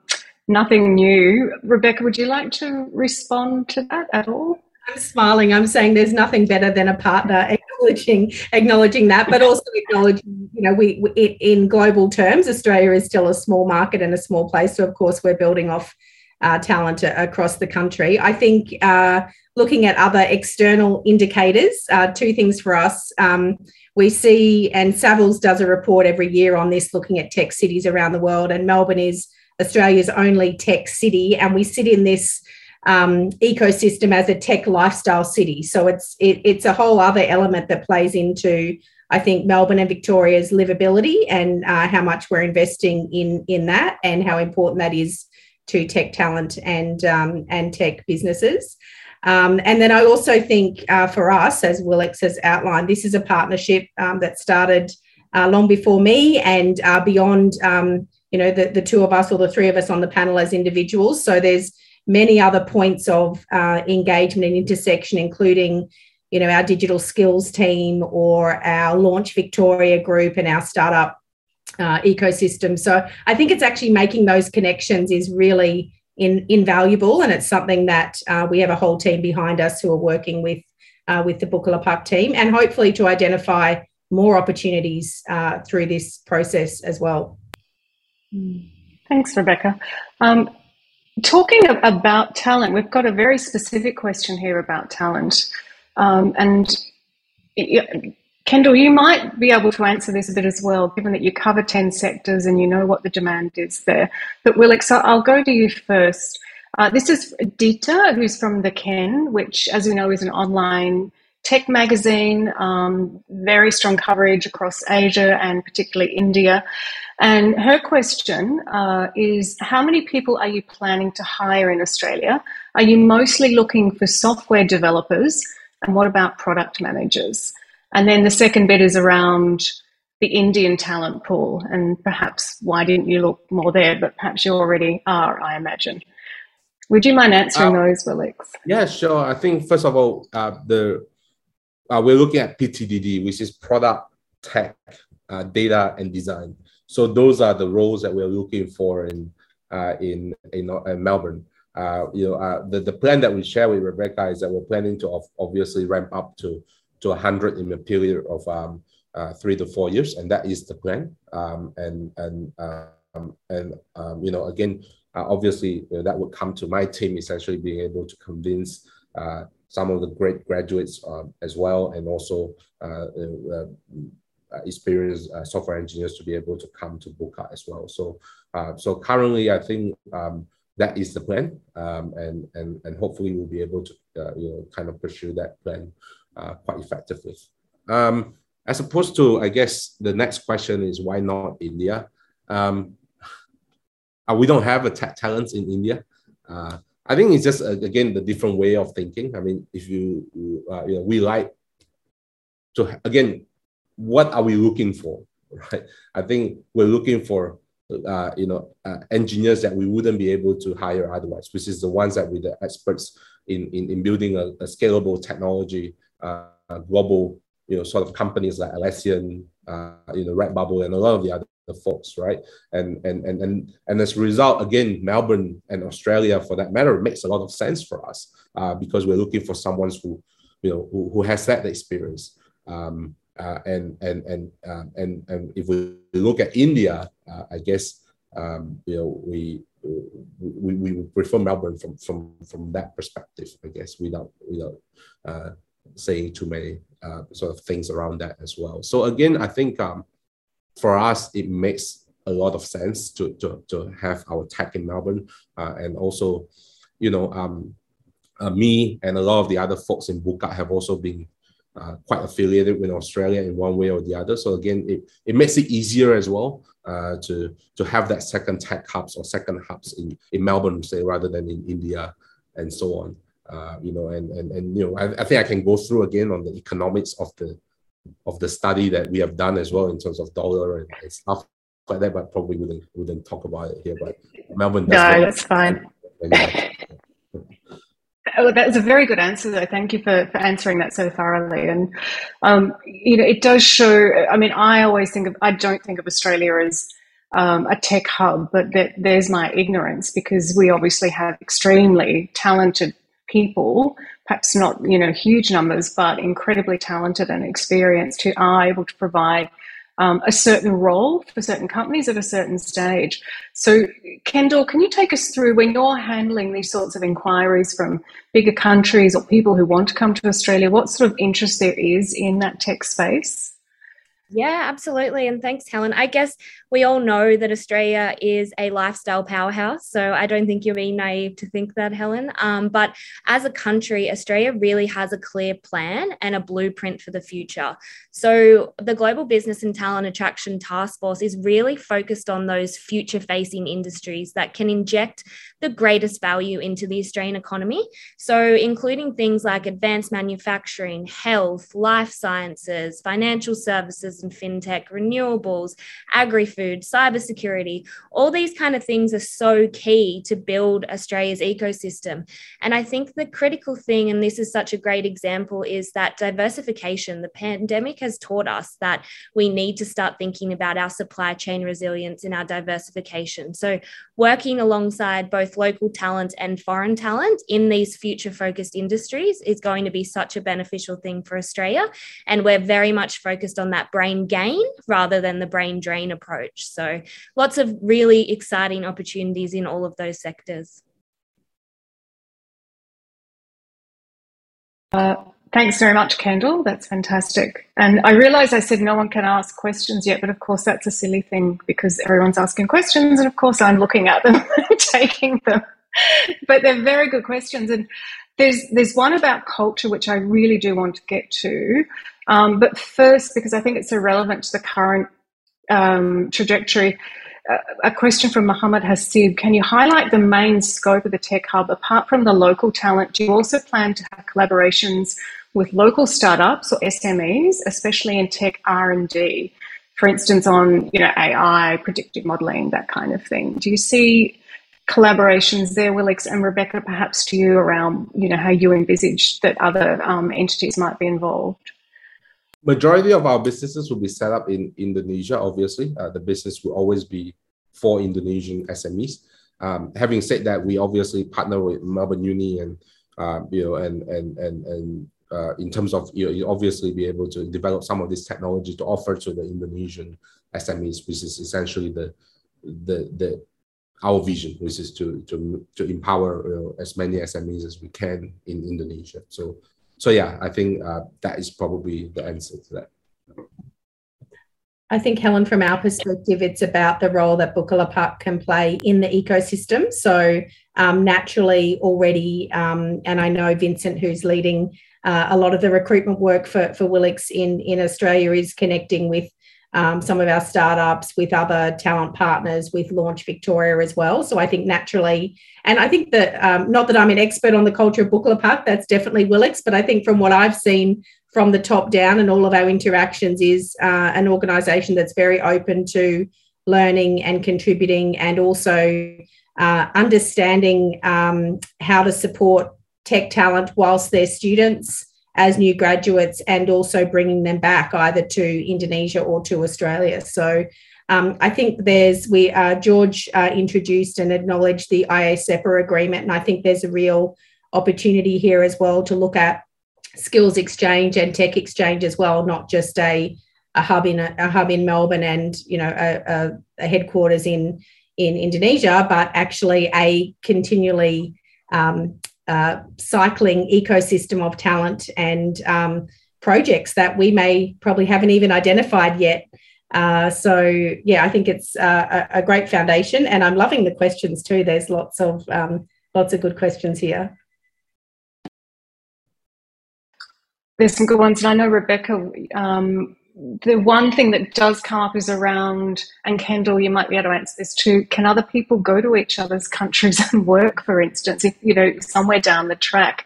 nothing new. Rebecca, would you like to respond to that at all? I'm smiling. I'm saying there's nothing better than a partner. Acknowledging, acknowledging that, but also acknowledging, you know, we, we in global terms, Australia is still a small market and a small place. So, of course, we're building off uh, talent across the country. I think uh, looking at other external indicators, uh, two things for us. Um, we see, and Savills does a report every year on this, looking at tech cities around the world, and Melbourne is Australia's only tech city, and we sit in this Um, ecosystem as a tech lifestyle city. So it's it, it's a whole other element that plays into, I think, Melbourne and Victoria's livability and uh, how much we're investing in in that and how important that is to tech talent and um, and tech businesses. Um, and then I also think uh, for us, as Willix has outlined, this is a partnership um, that started uh, long before me and uh, beyond, um, you know, the, the two of us or the three of us on the panel as individuals. So there's many other points of uh, engagement and intersection, including, you know, our digital skills team or our Launch Victoria group and our startup uh, ecosystem. So I think it's actually making those connections is really in, invaluable, and it's something that uh, we have a whole team behind us who are working with uh, with the Bukalapak team, and hopefully to identify more opportunities uh, through this process as well. Thanks, Rebecca. Um, Talking about talent, we've got a very specific question here about talent. Um, and it, Kendall, you might be able to answer this a bit as well, given that you cover ten sectors and you know what the demand is there. But Willix, I'll go to you first. Uh, this is Dita, who's from The Ken, which, as we know, is an online tech magazine, um, very strong coverage across Asia and particularly India. And her question uh, is, how many people are you planning to hire in Australia? Are you mostly looking for software developers? And what about product managers? And then the second bit is around the Indian talent pool. And perhaps why didn't you look more there? But perhaps you already are, I imagine. Would you mind answering um, those, Willix? Yeah, sure. I think, first of all, uh, the uh, we're looking at P T D D, which is product, tech, uh, data, and design. So those are the roles that we're looking for in uh, in, in in Melbourne. Uh, you know, uh, the the plan that we share with Rebecca is that we're planning to obviously ramp up to to one hundred in a period of um, uh, three to four years, and that is the plan. Um, and and um, and um, you know, again, uh, obviously you know, that would come to my team essentially being able to convince uh, some of the great graduates uh, as well, and also. Uh, uh, Uh, experienced uh, software engineers to be able to come to Buka as well. So, uh, so currently, I think um, that is the plan, um, and and and hopefully we'll be able to uh, you know kind of pursue that plan uh, quite effectively. Um, as opposed to, I guess the next question is why not India? Um, we don't have a tech talent in India. Uh, I think it's just uh, again the different way of thinking. I mean, if you uh, you know we like to again. What are we looking for, right? I think we're looking for, uh, you know, uh, engineers that we wouldn't be able to hire otherwise, which is the ones that we're the experts in, in, in building a, a scalable technology, uh, global, you know, sort of companies like Atlassian, uh, you know, Redbubble and a lot of the other folks, right? And, and, and, and, and as a result, again, Melbourne and Australia, for that matter, makes a lot of sense for us uh, because we're looking for someone who, you know, who, who has that experience. Um, Uh, and and and uh, and and if we look at India, uh, I guess um, you know we we we would prefer Melbourne from from from that perspective. I guess without without uh, saying too many uh, sort of things around that as well. So again, I think um, for us it makes a lot of sense to, to, to have our tech in Melbourne. Uh, and also, you know, um, uh, me and a lot of the other folks in Buka have also been uh, quite affiliated with Australia in one way or the other. So again, it, it makes it easier as well uh, to, to have that second tech hubs or second hubs in, in Melbourne, say, rather than in India and so on. Uh, you know, and, and, and you know, I, I think I can go through again on the economics of the of the study that we have done as well in terms of dollar and, and stuff like that, but probably wouldn't wouldn't talk about it here. But Melbourne does. No, that's fine. Anyway. Oh, that was a very good answer, though. Thank you for, for answering that so thoroughly. And, um, you know, it does show, I mean, I always think of, I don't think of Australia as um, a tech hub, but that there's my ignorance, because we obviously have extremely talented people, perhaps not, you know, huge numbers, but incredibly talented and experienced, who are able to provide um, a certain role for certain companies at a certain stage. So, Kendall, can you take us through, when you're handling these sorts of inquiries from bigger countries or people who want to come to Australia, what sort of interest there is in that tech space? Yeah, absolutely. And thanks, Helen. I guess we all know that Australia is a lifestyle powerhouse, so I don't think you're being naive to think that, Helen. Um, but as a country, Australia really has a clear plan and a blueprint for the future. So the Global Business and Talent Attraction Task Force is really focused on those future-facing industries that can inject the greatest value into the Australian economy. So including things like advanced manufacturing, health, life sciences, financial services, and fintech, renewables, agri-food, cybersecurity, all these kind of things are so key to build Australia's ecosystem. And I think the critical thing, and this is such a great example, is that diversification. The pandemic has taught us that we need to start thinking about our supply chain resilience and our diversification. So working alongside both local talent and foreign talent in these future-focused industries is going to be such a beneficial thing for Australia. And we're very much focused on that brain gain rather than the brain drain approach. So lots of really exciting opportunities in all of those sectors. Uh, thanks very much, Kendall. That's fantastic. And I realise I said no one can ask questions yet, but of course that's a silly thing, because everyone's asking questions and of course I'm looking at them and taking them. But they're very good questions. And there's there's one about culture, which I really do want to get to. Um, but first, because I think it's so relevant to the current um, trajectory, uh, a question from Mohammed Hasib. Can you highlight the main scope of the tech hub? Apart from the local talent, do you also plan to have collaborations with local startups or S M Es, especially in tech R and D, for instance, on you know A I, predictive modelling, that kind of thing? Do you see collaborations there, Willix, and Rebecca, perhaps to you around you know how you envisage that other um, entities might be involved? Majority of our businesses will be set up in Indonesia, obviously. Uh, the business will always be for Indonesian S M Es. Um, having said that, we obviously partner with Melbourne Uni and, uh, you know, and, and, and, and uh, in terms of, you know, you obviously be able to develop some of this technology to offer to the Indonesian S M Es, which is essentially the, the, the, our vision, which is to, to, to empower you know, as many S M Es as we can in Indonesia. So, So, yeah, I think uh, that is probably the answer to that. I think, Helen, from our perspective, it's about the role that Bukalapak can play in the ecosystem. So um, naturally already, um, and I know Vincent, who's leading uh, a lot of the recruitment work for, for Willix in, in Australia, is connecting with um, some of our startups, with other talent partners, with Launch Victoria as well. So I think naturally, and I think that, um, not that I'm an expert on the culture of Bukalapak, that's definitely Willix, but I think from what I've seen from the top down and all of our interactions is uh, an organisation that's very open to learning and contributing, and also uh, understanding um, how to support tech talent whilst they're students, as new graduates, and also bringing them back either to Indonesia or to Australia. So um, I think there's, we uh, George uh, introduced and acknowledged the I A C E P A agreement, and I think there's a real opportunity here as well to look at skills exchange and tech exchange as well, not just a, a hub in a, a hub in Melbourne and you know a, a headquarters in, in Indonesia, but actually a continually um, Uh, cycling ecosystem of talent and um, projects that we may probably haven't even identified yet Uh, so, yeah, I think it's uh, a great foundation, and I'm loving the questions too. There's lots of um, lots of good questions here. There's some good ones, and I know, Rebecca, um, the one thing that does come up is around, and Kendall, you might be able to answer this too, can other people go to each other's countries and work, for instance, if, you know, somewhere down the track?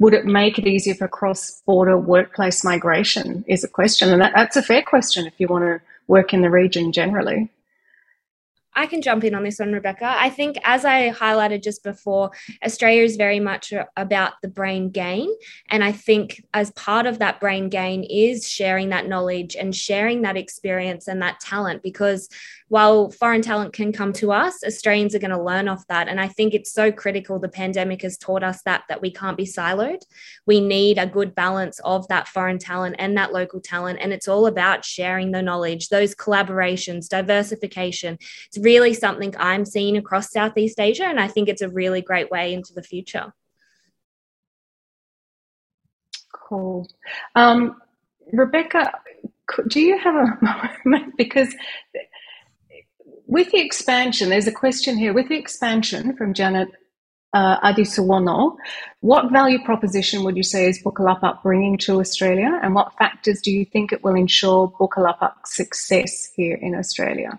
Would it make it easier for cross-border workplace migration is a question, and that, that's a fair question if you want to work in the region generally. I can jump in on this one, Rebecca. I think, as I highlighted just before, Australia is very much about the brain gain. And I think as part of that brain gain is sharing that knowledge and sharing that experience and that talent, because while foreign talent can come to us, Australians are going to learn off that. And I think it's so critical. The pandemic has taught us that, that we can't be siloed. We need a good balance of that foreign talent and that local talent. And it's all about sharing the knowledge, those collaborations, diversification. It's really something I'm seeing across Southeast Asia. And I think it's a really great way into the future. Cool. Um, Rebecca, do you have a moment? Because with the expansion, there's a question here. With the expansion from Janet uh, Adisuwono, what value proposition would you say is Bukalapak bringing to Australia, and what factors do you think it will ensure Bukalapak's success here in Australia?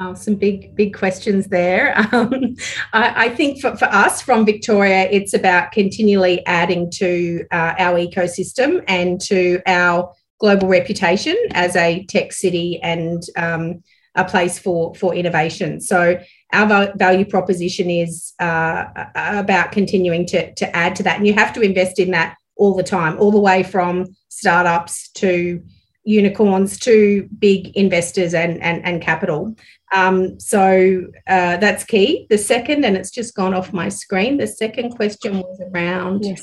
Wow, some big, big questions there. Um, I, I think for, for us from Victoria, it's about continually adding to uh, our ecosystem and to our global reputation as a tech city and um a place for, for innovation. So our value proposition is uh, about continuing to, to add to that. And you have to invest in that all the time, all the way from startups to unicorns to big investors and, and, and capital. Um, so uh, that's key. The second, and it's just gone off my screen, the second question was around... Yes.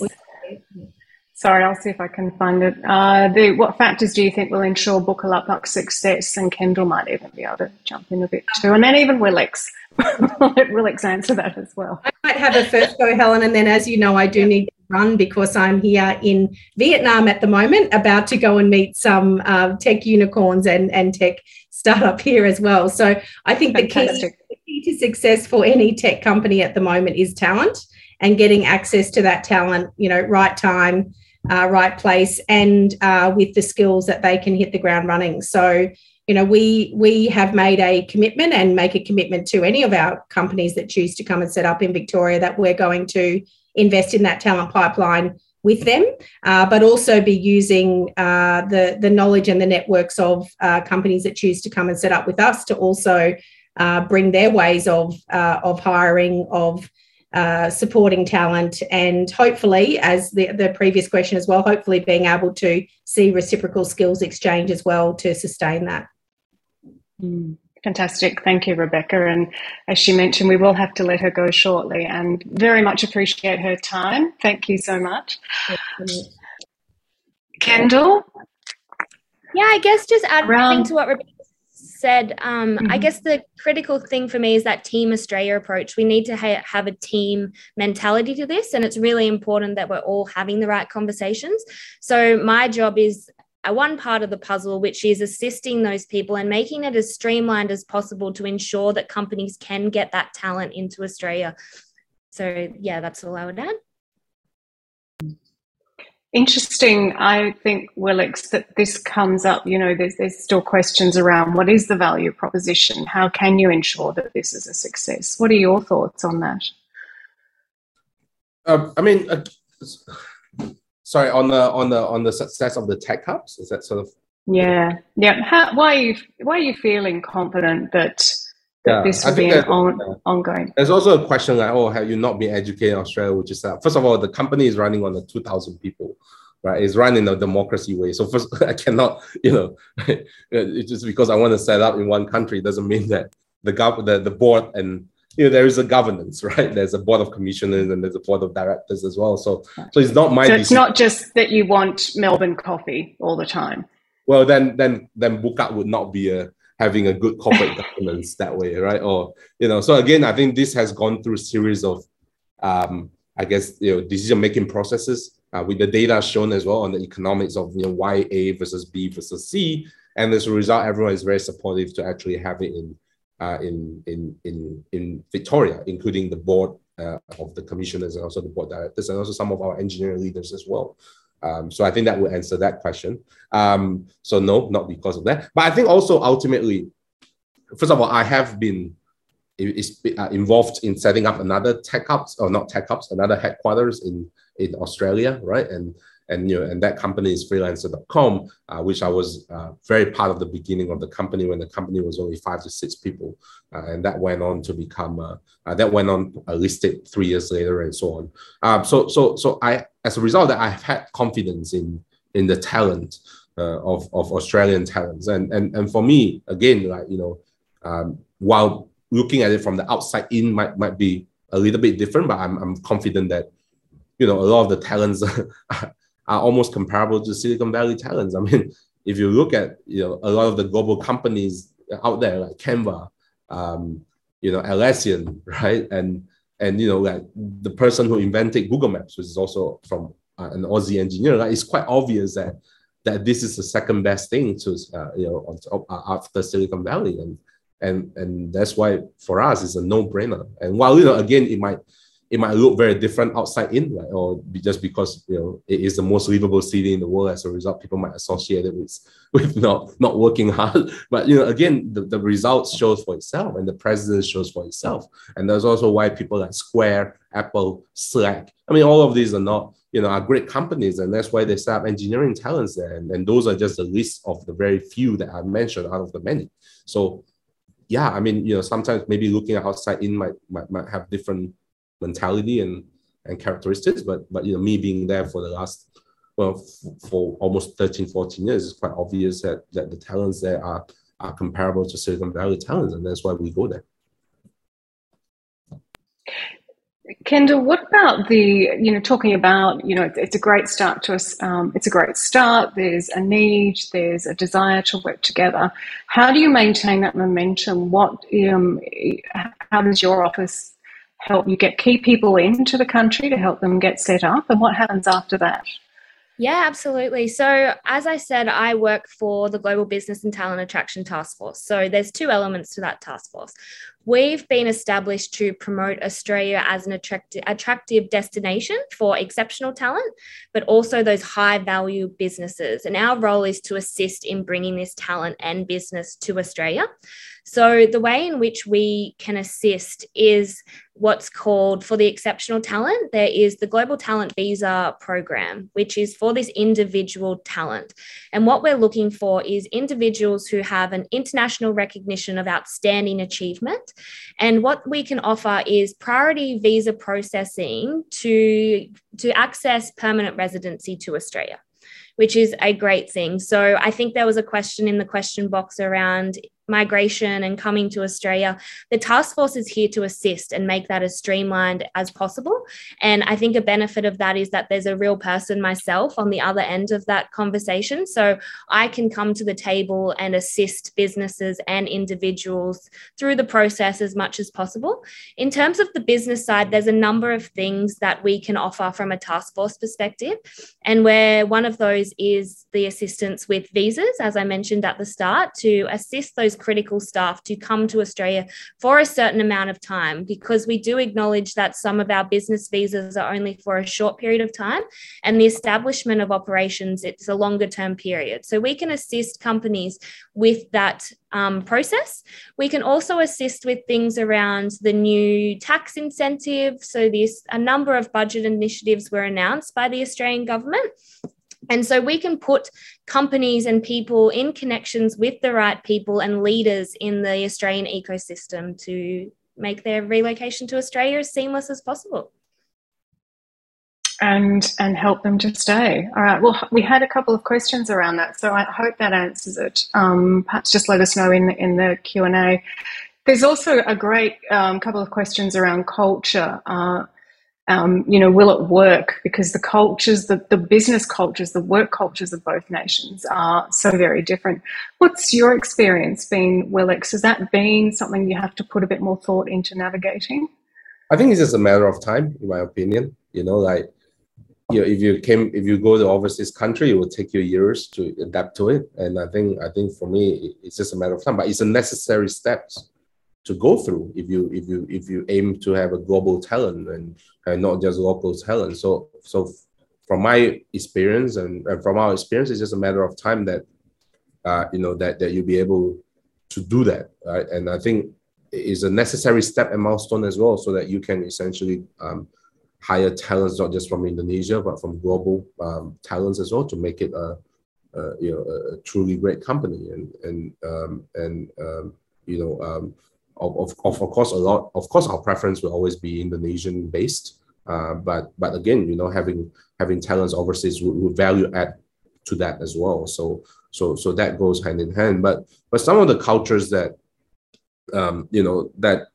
Sorry, I'll see if I can find it. Uh, the, what factors do you think will ensure Bukalapak's success? And Kendall might even be able to jump in a bit too. And then even Willix. Willix answer that as well. I might have a first go, Helen, and then, as you know, I do need to run because I'm here in Vietnam at the moment, about to go and meet some uh, tech unicorns and, and tech startup here as well. So I think the key, the key to success for any tech company at the moment is talent and getting access to that talent, you know, right time, Uh, right place, and uh, with the skills that they can hit the ground running. So, you know, we we have made a commitment and make a commitment to any of our companies that choose to come and set up in Victoria that we're going to invest in that talent pipeline with them, uh, but also be using uh, the, the knowledge and the networks of uh, companies that choose to come and set up with us to also uh, bring their ways of, uh, of hiring, of Uh, supporting talent, and hopefully, as the, the previous question as well, hopefully being able to see reciprocal skills exchange as well to sustain that. Mm, fantastic. Thank you, Rebecca. And as she mentioned, we will have to let her go shortly, and very much appreciate her time. Thank you so much. Kendall? Yeah, I guess just add around to what Rebecca said, um, mm-hmm. I guess the critical thing for me is that Team Australia approach. We need to ha have a team mentality to this, and it's really important that we're all having the right conversations. So my job is a one part of the puzzle, which is assisting those people and making it as streamlined as possible to ensure that companies can get that talent into Australia. So, yeah, that's all I would add. Interesting, I think, Willix, that this comes up. You know, there's, there's still questions around what is the value proposition? How can you ensure that this is a success? What are your thoughts on that? Um, I mean, uh, sorry, on the on the on the success of the tech hubs, is that sort of? Yeah, yeah. How, why are you why are you feeling confident that? Yeah, this will be an on, yeah. ongoing. There's also a question like, oh, have you not been educated in Australia? Which is, uh, first of all, the company is running on the two thousand people, right? It's running the democracy way. So first, I cannot, you know, it's just because I want to set up in one country doesn't mean that the, gov the, the board and, you know, there is a governance, right? There's a board of commissioners and there's a board of directors as well. So, so it's not my So it's decision. Not just that you want Melbourne coffee all the time. Well, then, then, then Bukalapak would not be a... having a good corporate governance that way, right? Or, you know, so again, I think this has gone through a series of, um, I guess, you know, decision-making processes uh, with the data shown as well on the economics of, you know, why A versus B versus C. And as a result, everyone is very supportive to actually have it in uh, in, in in in Victoria, including the board uh, of the commissioners and also the board directors, and also some of our engineering leaders as well. Um, so I think that will answer that question. Um, so no, not because of that. But I think also ultimately, first of all, I have been is, uh, involved in setting up another tech hubs, or not tech hubs, another headquarters in, in Australia, right? And and you know, and that company is freelancer dot com, uh, which I was uh, very part of the beginning of the company when the company was only five to six people, uh, and that went on to become uh, uh, that went on uh, listed three years later and so on. Um, so so so I, as a result, that I've had confidence in in the talent uh, of of Australian talents, and and and for me again, like you know, um, while looking at it from the outside in might might be a little bit different, but I'm I'm confident that you know a lot of the talents are almost comparable to Silicon Valley talents. I mean, if you look at you know a lot of the global companies out there like Canva, um, you know, Atlassian, right, and and you know like the person who invented Google Maps, which is also from uh, an Aussie engineer, like, it's quite obvious that that this is the second best thing to uh, you know after Silicon Valley, and and and that's why for us it's a no-brainer. And while you know again it might. It might look very different outside in, right? Or be just because you know it is the most livable city in the world. As a result, people might associate it with, with not not working hard. But you know, again, the, the results shows for itself, and the precedent shows for itself. And that's also why people like Square, Apple, Slack. I mean, all of these are not you know are great companies, and that's why they set up engineering talents there. And, and those are just a list of the very few that I mentioned out of the many. So, yeah, I mean, you know, sometimes maybe looking outside in might might, might have different mentality and, and characteristics, but but you know me being there for the last well f for almost thirteen, fourteen years, it's quite obvious that, that the talents there are are comparable to Silicon Valley talents, and that's why we go there. Kendall, what about the you know talking about you know it's, it's a great start to us. Um, it's a great start. There's a need. There's a desire to work together. How do you maintain that momentum? What um, how does your office help you get key people into the country to help them get set up, and what happens after that? Yeah, absolutely. So as I said, I work for the Global Business and Talent Attraction Task Force. So there's two elements to that task force. We've been established to promote Australia as an attractive, attractive destination for exceptional talent, but also those high value businesses. And our role is to assist in bringing this talent and business to Australia. So the way in which we can assist is what's called, for the exceptional talent, there is the Global Talent Visa program, which is for this individual talent. And what we're looking for is individuals who have an international recognition of outstanding achievement. And what we can offer is priority visa processing to, to access permanent residency to Australia, which is a great thing. So I think there was a question in the question box around migration and coming to Australia. The task force is here to assist and make that as streamlined as possible. And I think a benefit of that is that there's a real person myself on the other end of that conversation. So I can come to the table and assist businesses and individuals through the process as much as possible. In terms of the business side, there's a number of things that we can offer from a task force perspective. And where one of those is the assistance with visas, as I mentioned at the start, to assist those critical staff to come to Australia for a certain amount of time, because we do acknowledge that some of our business visas are only for a short period of time, and the establishment of operations, it's a longer term period. So we can assist companies with that Um, process. We can also assist with things around the new tax incentive. So there's a number of budget initiatives were announced by the Australian government. And so we can put companies and people in connections with the right people and leaders in the Australian ecosystem to make their relocation to Australia as seamless as possible. And, and help them to stay. All right, well, we had a couple of questions around that, so I hope that answers it. Um, perhaps just let us know in, in the Q and A. There's also a great um, couple of questions around culture. Uh, um, you know, will it work? Because the cultures, the, the business cultures, the work cultures of both nations are so very different. What's your experience been, Willix? Has that been something you have to put a bit more thought into navigating? I think it's just a matter of time, in my opinion. You know, like, you know, if you came, if you go to overseas country, it will take you years to adapt to it. And I think, I think for me, it's just a matter of time. But it's a necessary step to go through if you, if you, if you aim to have a global talent and, and not just local talent. So, so from my experience and, and from our experience, it's just a matter of time that uh, you know that that you'll be able to do that. Right? And I think it's a necessary step and milestone as well, so that you can essentially um, hire talents not just from Indonesia but from global um, talents as well to make it a, a you know a truly great company. And and um, and um, you know um, of of of course a lot of course our preference will always be Indonesian based. Uh, but but again, you know, having having talents overseas would, would value add to that as well. So so so that goes hand in hand. But but some of the cultures that um, you know that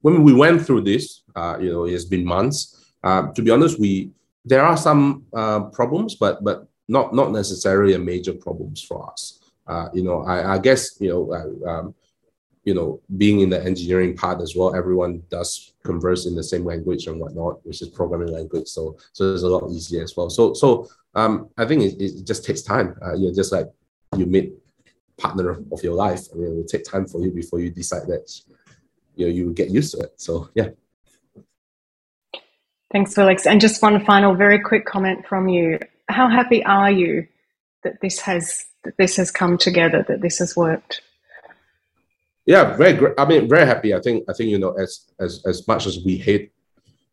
when we went through this, uh, you know, it's been months. Uh, to be honest, we there are some uh, problems, but but not not necessarily a major problems for us. Uh, you know, I, I guess you know. Uh, um, you know, being in the engineering part as well, everyone does converse in the same language and whatnot, which is programming language. So, so it's a lot easier as well. So, so um, I think it, it just takes time. Uh, you know, just like you meet partner of, of your life. I mean, it will take time for you before you decide that, you know, you will get used to it. So, yeah. Thanks, Willix. And just one final very quick comment from you. How happy are you that this has, that this has come together, that this has worked? Yeah, very. Great. I mean, very happy. I think. I think you know, as as as much as we hate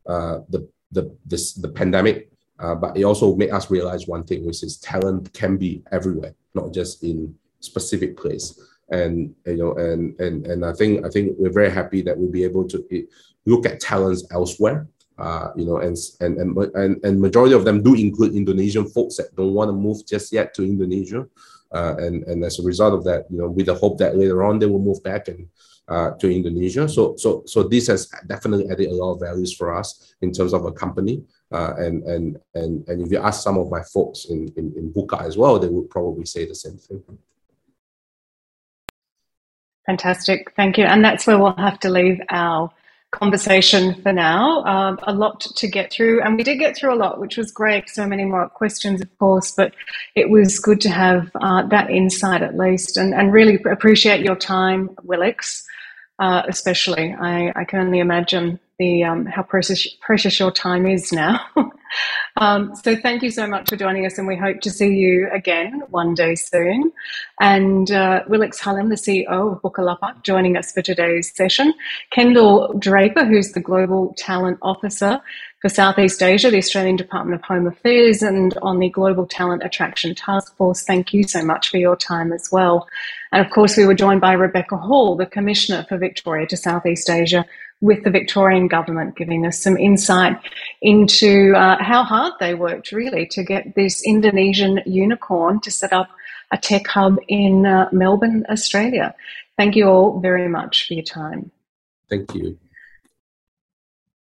uh, the the this, the pandemic, uh, but it also made us realize one thing, which is talent can be everywhere, not just in specific place. And you know, and and and I think I think we're very happy that we'll be able to look at talents elsewhere. Uh, you know, and and and and and majority of them do include Indonesian folks that don't want to move just yet to Indonesia. Uh, and, and as a result of that, you know, with the hope that later on they will move back and uh, to Indonesia. So, so, so this has definitely added a lot of values for us in terms of a company. Uh, and and and and if you ask some of my folks in, in in Buka as well, they would probably say the same thing. Fantastic, thank you. And that's where we'll have to leave our conversation for now. Um, a lot to get through, and we did get through a lot, which was great. So many more questions, of course, but it was good to have uh, that insight at least, and, and really appreciate your time, Willix, uh, especially. I, I can only imagine the um, how precious, precious your time is now. um, so thank you so much for joining us, and we hope to see you again one day soon. And uh, Willix Halim, the C E O of Bukalapak, joining us for today's session. Kendall Draper, who's the Global Talent Officer for Southeast Asia, the Australian Department of Home Affairs, and on the Global Talent Attraction Task Force. Thank you so much for your time as well. And of course, we were joined by Rebecca Hall, the Commissioner for Victoria to Southeast Asia, with the Victorian government, giving us some insight into uh, how hard they worked really to get this Indonesian unicorn to set up a tech hub in uh, Melbourne, Australia. Thank you all very much for your time. Thank you.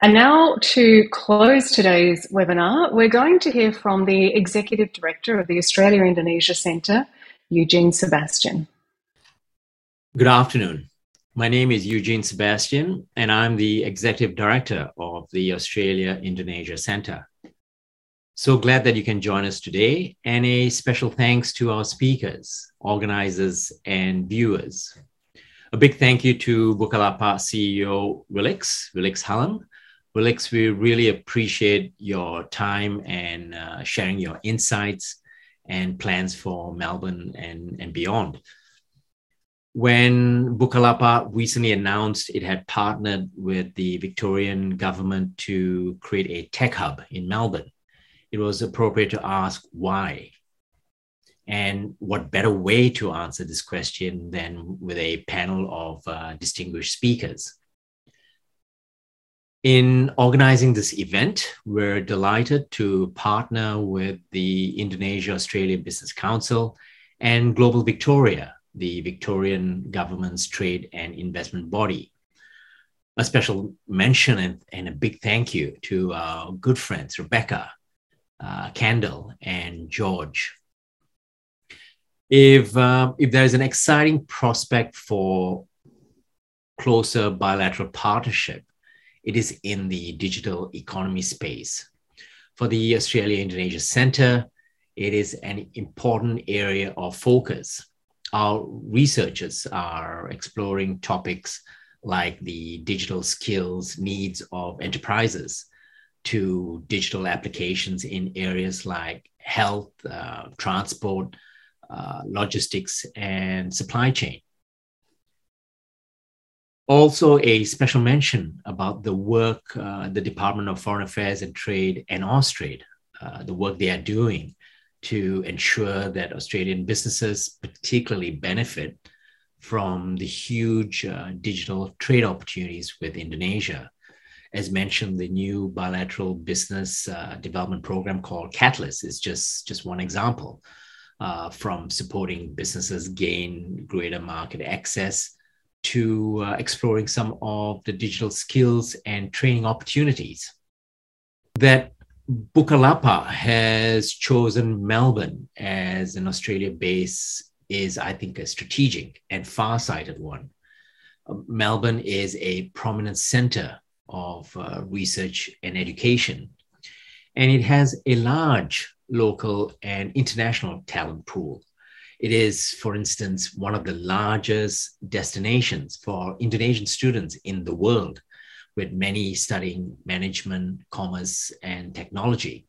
And now to close today's webinar, we're going to hear from the Executive Director of the Australia Indonesia Centre, Eugene Sebastian. Good afternoon. My name is Eugene Sebastian, and I'm the Executive Director of the Australia-Indonesia Centre. So glad that you can join us today, and a special thanks to our speakers, organisers, and viewers. A big thank you to Bukalapak C E O Willix, Willix Halim. Willix, we really appreciate your time and uh, sharing your insights and plans for Melbourne and, and beyond. When Bukalapak recently announced it had partnered with the Victorian government to create a tech hub in Melbourne, it was appropriate to ask why. And what better way to answer this question than with a panel of uh, distinguished speakers. In organizing this event, we're delighted to partner with the Indonesia Australia Business Council and Global Victoria, the Victorian government's trade and investment body. A special mention and, and a big thank you to our good friends, Rebecca, uh, Kendall, and George. If, uh, if there is an exciting prospect for closer bilateral partnership, it is in the digital economy space. for the Australia-Indonesia Centre, it is an important area of focus. Our researchers are exploring topics like the digital skills needs of enterprises to digital applications in areas like health, uh, transport, uh, logistics, and supply chain. Also, a special mention about the work uh, the Department of Foreign Affairs and Trade and AusTrade, uh, the work they are doing to ensure that Australian businesses particularly benefit from the huge uh, digital trade opportunities with Indonesia. As mentioned, the new bilateral business uh, development program called Catalyst is just, just one example, uh, from supporting businesses gain greater market access to uh, exploring some of the digital skills and training opportunities. That Bukalapak has chosen Melbourne as an Australia base is, I think, a strategic and far-sighted one. Melbourne is a prominent centre of uh, research and education, and it has a large local and international talent pool. It is, for instance, one of the largest destinations for Indonesian students in the world, with many studying management, commerce, and technology.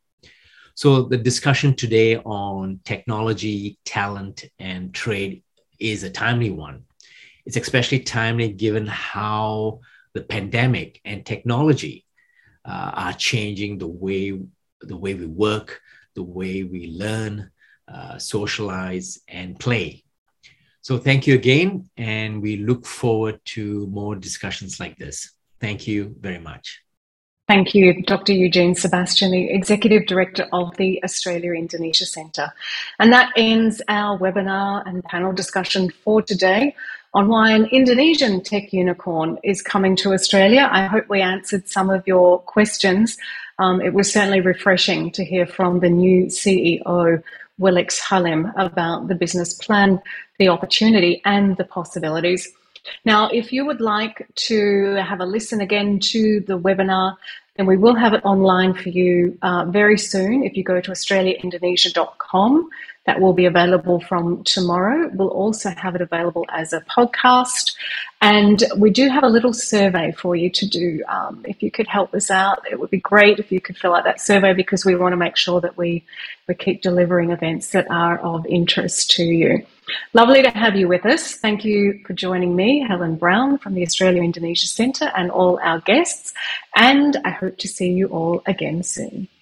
So the discussion today on technology, talent, and trade is a timely one. It's especially timely given how the pandemic and technology uh, are changing the way, the way we work, the way we learn, Uh, socialize and play. So thank you again, and we look forward to more discussions like this. Thank you very much. Thank you, Doctor Eugene Sebastian, the Executive Director of the Australia-Indonesia Centre. And that ends our webinar and panel discussion for today on why an Indonesian tech unicorn is coming to Australia. I hope we answered some of your questions. Um, it was certainly refreshing to hear from the new C E O, Willix Halim, about the business plan, the opportunity and the possibilities. Now, if you would like to have a listen again to the webinar, then we will have it online for you uh, very soon. If you go to australia indonesia dot com, that will be available from tomorrow. We'll also have it available as a podcast. And we do have a little survey for you to do. Um, if you could help us out, it would be great if you could fill out that survey, because we want to make sure that we, we keep delivering events that are of interest to you. Lovely to have you with us. Thank you for joining me, Helen Brown, from the Australia-Indonesia Centre, and all our guests. And I hope to see you all again soon.